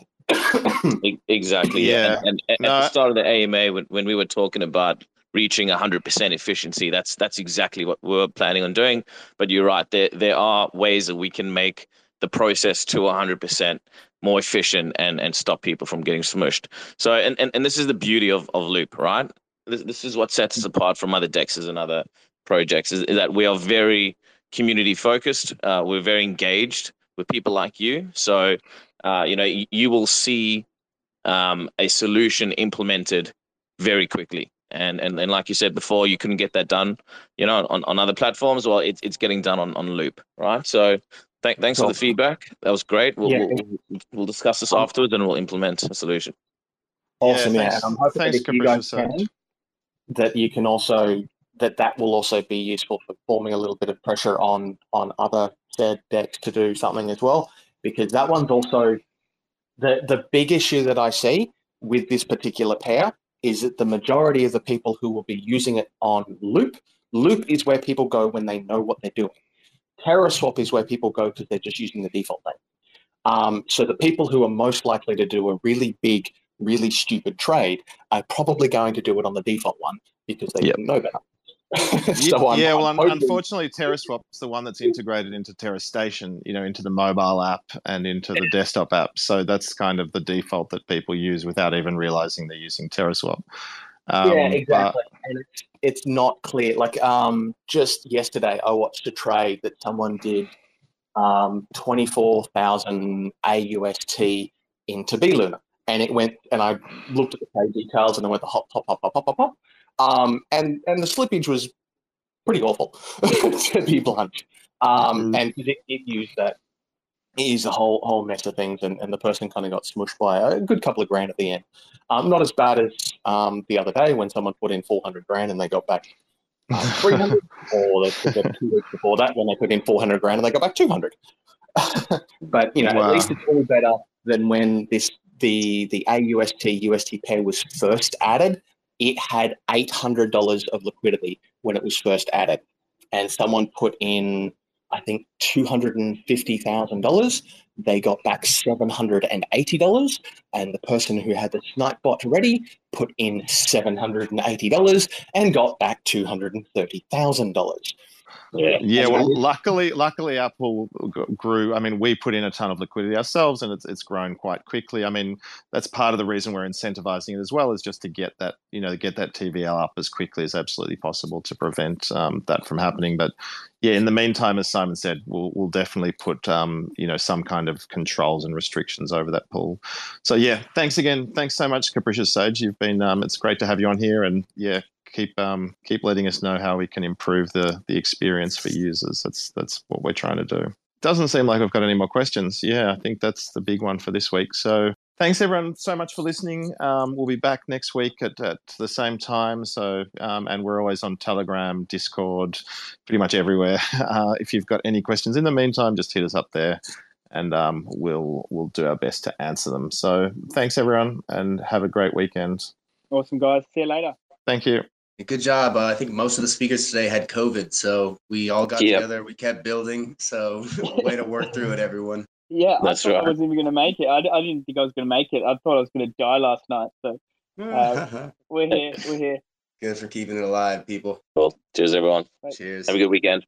Exactly. Yeah. And at the start of the AMA, when we were talking about reaching 100% efficiency, that's exactly what we were planning on doing. But you're right, there are ways that we can make the process to 100% more efficient and stop people from getting smushed. So and this is the beauty of Loop, right? This is what sets us apart from other DEXs and other projects, is that we are very community focused. We're very engaged with people like you. So you will see a solution implemented very quickly. And like you said before, you couldn't get that done, on other platforms. Well, it's getting done on Loop, right? So thanks for the feedback. That was great. We'll discuss this afterwards and we'll implement a solution. Awesome. Yeah. And I'm hoping that you can also, that will also be useful for forming a little bit of pressure on other decks to do something as well, because that one's also the big issue that I see with this particular pair is that the majority of the people who will be using it on Loop is where people go when they know what they're doing. TerraSwap is where people go because they're just using the default name. So the people who are most likely to do a really big, really stupid trade are probably going to do it on the default one because they didn't know better. Unfortunately, TerraSwap's the one that's integrated into TerraStation, into the mobile app and into the desktop app. So that's kind of the default that people use without even realizing they're using TerraSwap. Exactly. And it's not clear. Just yesterday, I watched a trade that someone did 24,000 AUST into BLuna, and it went. And I looked at the trade details, and it went the hop, hop, hop, hop, hop, hop, hop. And the slippage was pretty awful, to be blunt. And it used that. It used a whole mess of things, and the person kind of got smushed by a good couple of grand at the end. Not as bad as the other day when someone put in 400 grand and they got back 300, or they 2 weeks before that when they put in 400 grand and they got back 200. But, at least it's all better than when the AUST-UST pair was first added. It had $800 of liquidity when it was first added, and someone put in, I think, $250,000. They got back $780, and the person who had the snipe bot ready put in $780 and got back $230,000. Well, luckily, Apple grew. I mean, we put in a ton of liquidity ourselves, and it's grown quite quickly. I mean, that's part of the reason we're incentivizing it as well, is just to get that, get that TVL up as quickly as absolutely possible to prevent that from happening. But yeah, in the meantime, as Simon said, we'll definitely put some kind of controls and restrictions over that pool. So yeah, thanks again. Thanks so much, Capricious Sage. You've been. It's great to have you on here, and yeah. Keep letting us know how we can improve the experience for users. That's what we're trying to do. Doesn't seem like I've got any more questions. Yeah, I think that's the big one for this week. So thanks everyone so much for listening. We'll be back next week at the same time. So and we're always on Telegram, Discord, pretty much everywhere. If you've got any questions in the meantime, just hit us up there, and we'll do our best to answer them. So thanks everyone, and have a great weekend. Awesome guys. See you later. Thank you. Good job. I think most of the speakers today had COVID, so we all got together. We kept building, so way to work through it, everyone. Yeah, that's right. I wasn't even going to make it. I didn't think I was going to make it. I thought I was going to die last night. So we're here. Good for keeping it alive, people. Well, cheers, everyone. Cheers. Have a good weekend.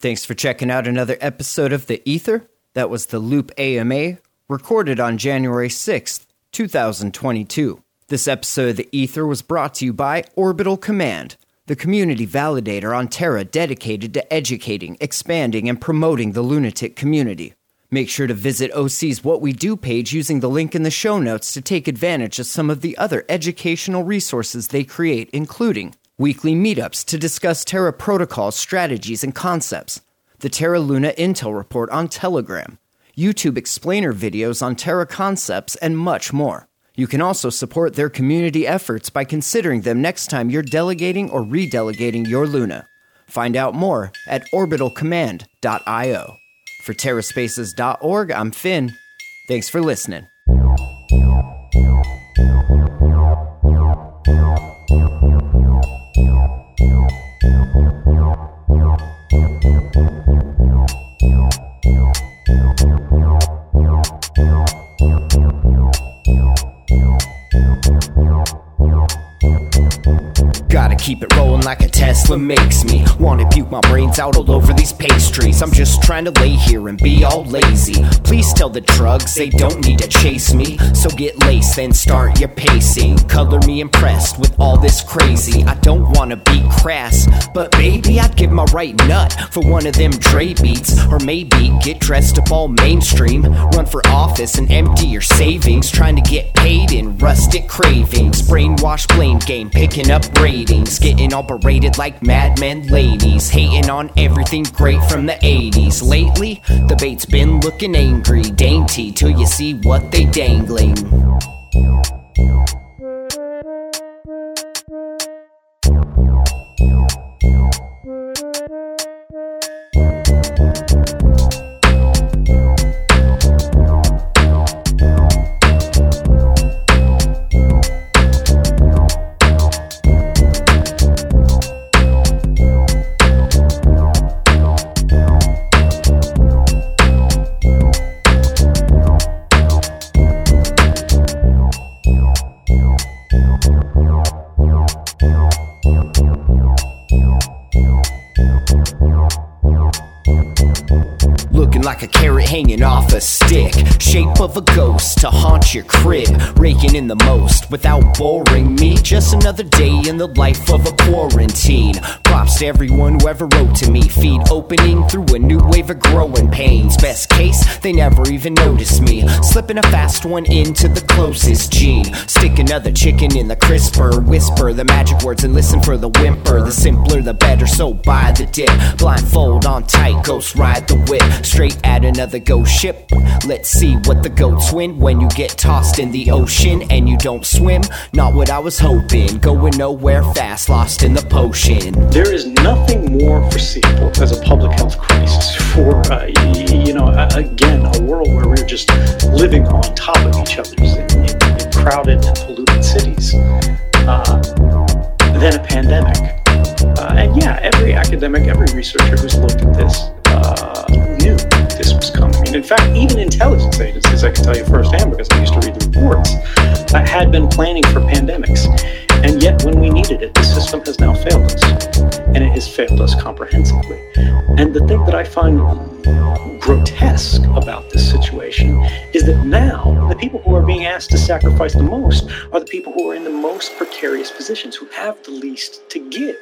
Thanks for checking out another episode of The Ether. That was the Loop AMA, recorded on January 6th, 2022. This episode of The Ether was brought to you by Orbital Command, the community validator on Terra dedicated to educating, expanding, and promoting the lunatic community. Make sure to visit OC's What We Do page using the link in the show notes to take advantage of some of the other educational resources they create, including weekly meetups to discuss Terra protocols, strategies, and concepts, the Terra Luna Intel Report on Telegram, YouTube explainer videos on Terra concepts, and much more. You can also support their community efforts by considering them next time you're delegating or redelegating your Luna. Find out more at orbitalcommand.io. For TerraSpaces.org, I'm Finn. Thanks for listening. Keep it rolling like a Tesla makes me wanna puke my brains out all over these pastries. I'm just trying to lay here and be all lazy. Please tell the drugs they don't need to chase me. So get laced, then start your pacing. Color me impressed with all this crazy. I don't wanna be crass, but baby, I'd give my right nut for one of them Dre beats. Or maybe get dressed up all mainstream, run for office and empty your savings. Trying to get paid in rustic cravings. Brainwash blame game, picking up ratings. Getting all berated like madmen ladies, hating on everything great from the 80s. Lately, the bait's been looking angry, dainty, till you see what they dangling. Like a carrot hanging off a stick, shape of a ghost to haunt your crib, raking in the most without boring me. Just another day in the life of a quarantine. Props to everyone who ever wrote to me. Feed opening through a new wave of growing pains. Best case, they never even notice me. Slipping a fast one into the closest gene. Stick another chicken in the crisper. Whisper the magic words and listen for the whimper. The simpler the better, so buy the dip. Blindfold on tight, ghost ride the whip. Straight add another ghost ship. Let's see what the goats win when you get tossed in the ocean and you don't swim. Not what I was hoping. Going nowhere fast, lost in the potion. There is nothing more foreseeable as a public health crisis for, again, a world where we're just living on top of each other in crowded and polluted cities. Then a pandemic. Every academic, every researcher who's looked at this knew this was coming. And in fact, even intelligence agencies, I can tell you firsthand because I used to read the reports, had been planning for pandemics. And yet when we needed it, the system has now failed us. And it has failed us comprehensively. And the thing that I find grotesque about this situation is that now the people who are being asked to sacrifice the most are the people who are in the most precarious positions, who have the least to give.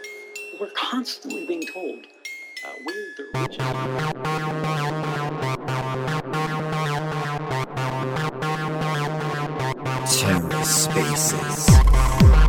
We're constantly being told we're the rich. Terra Spaces.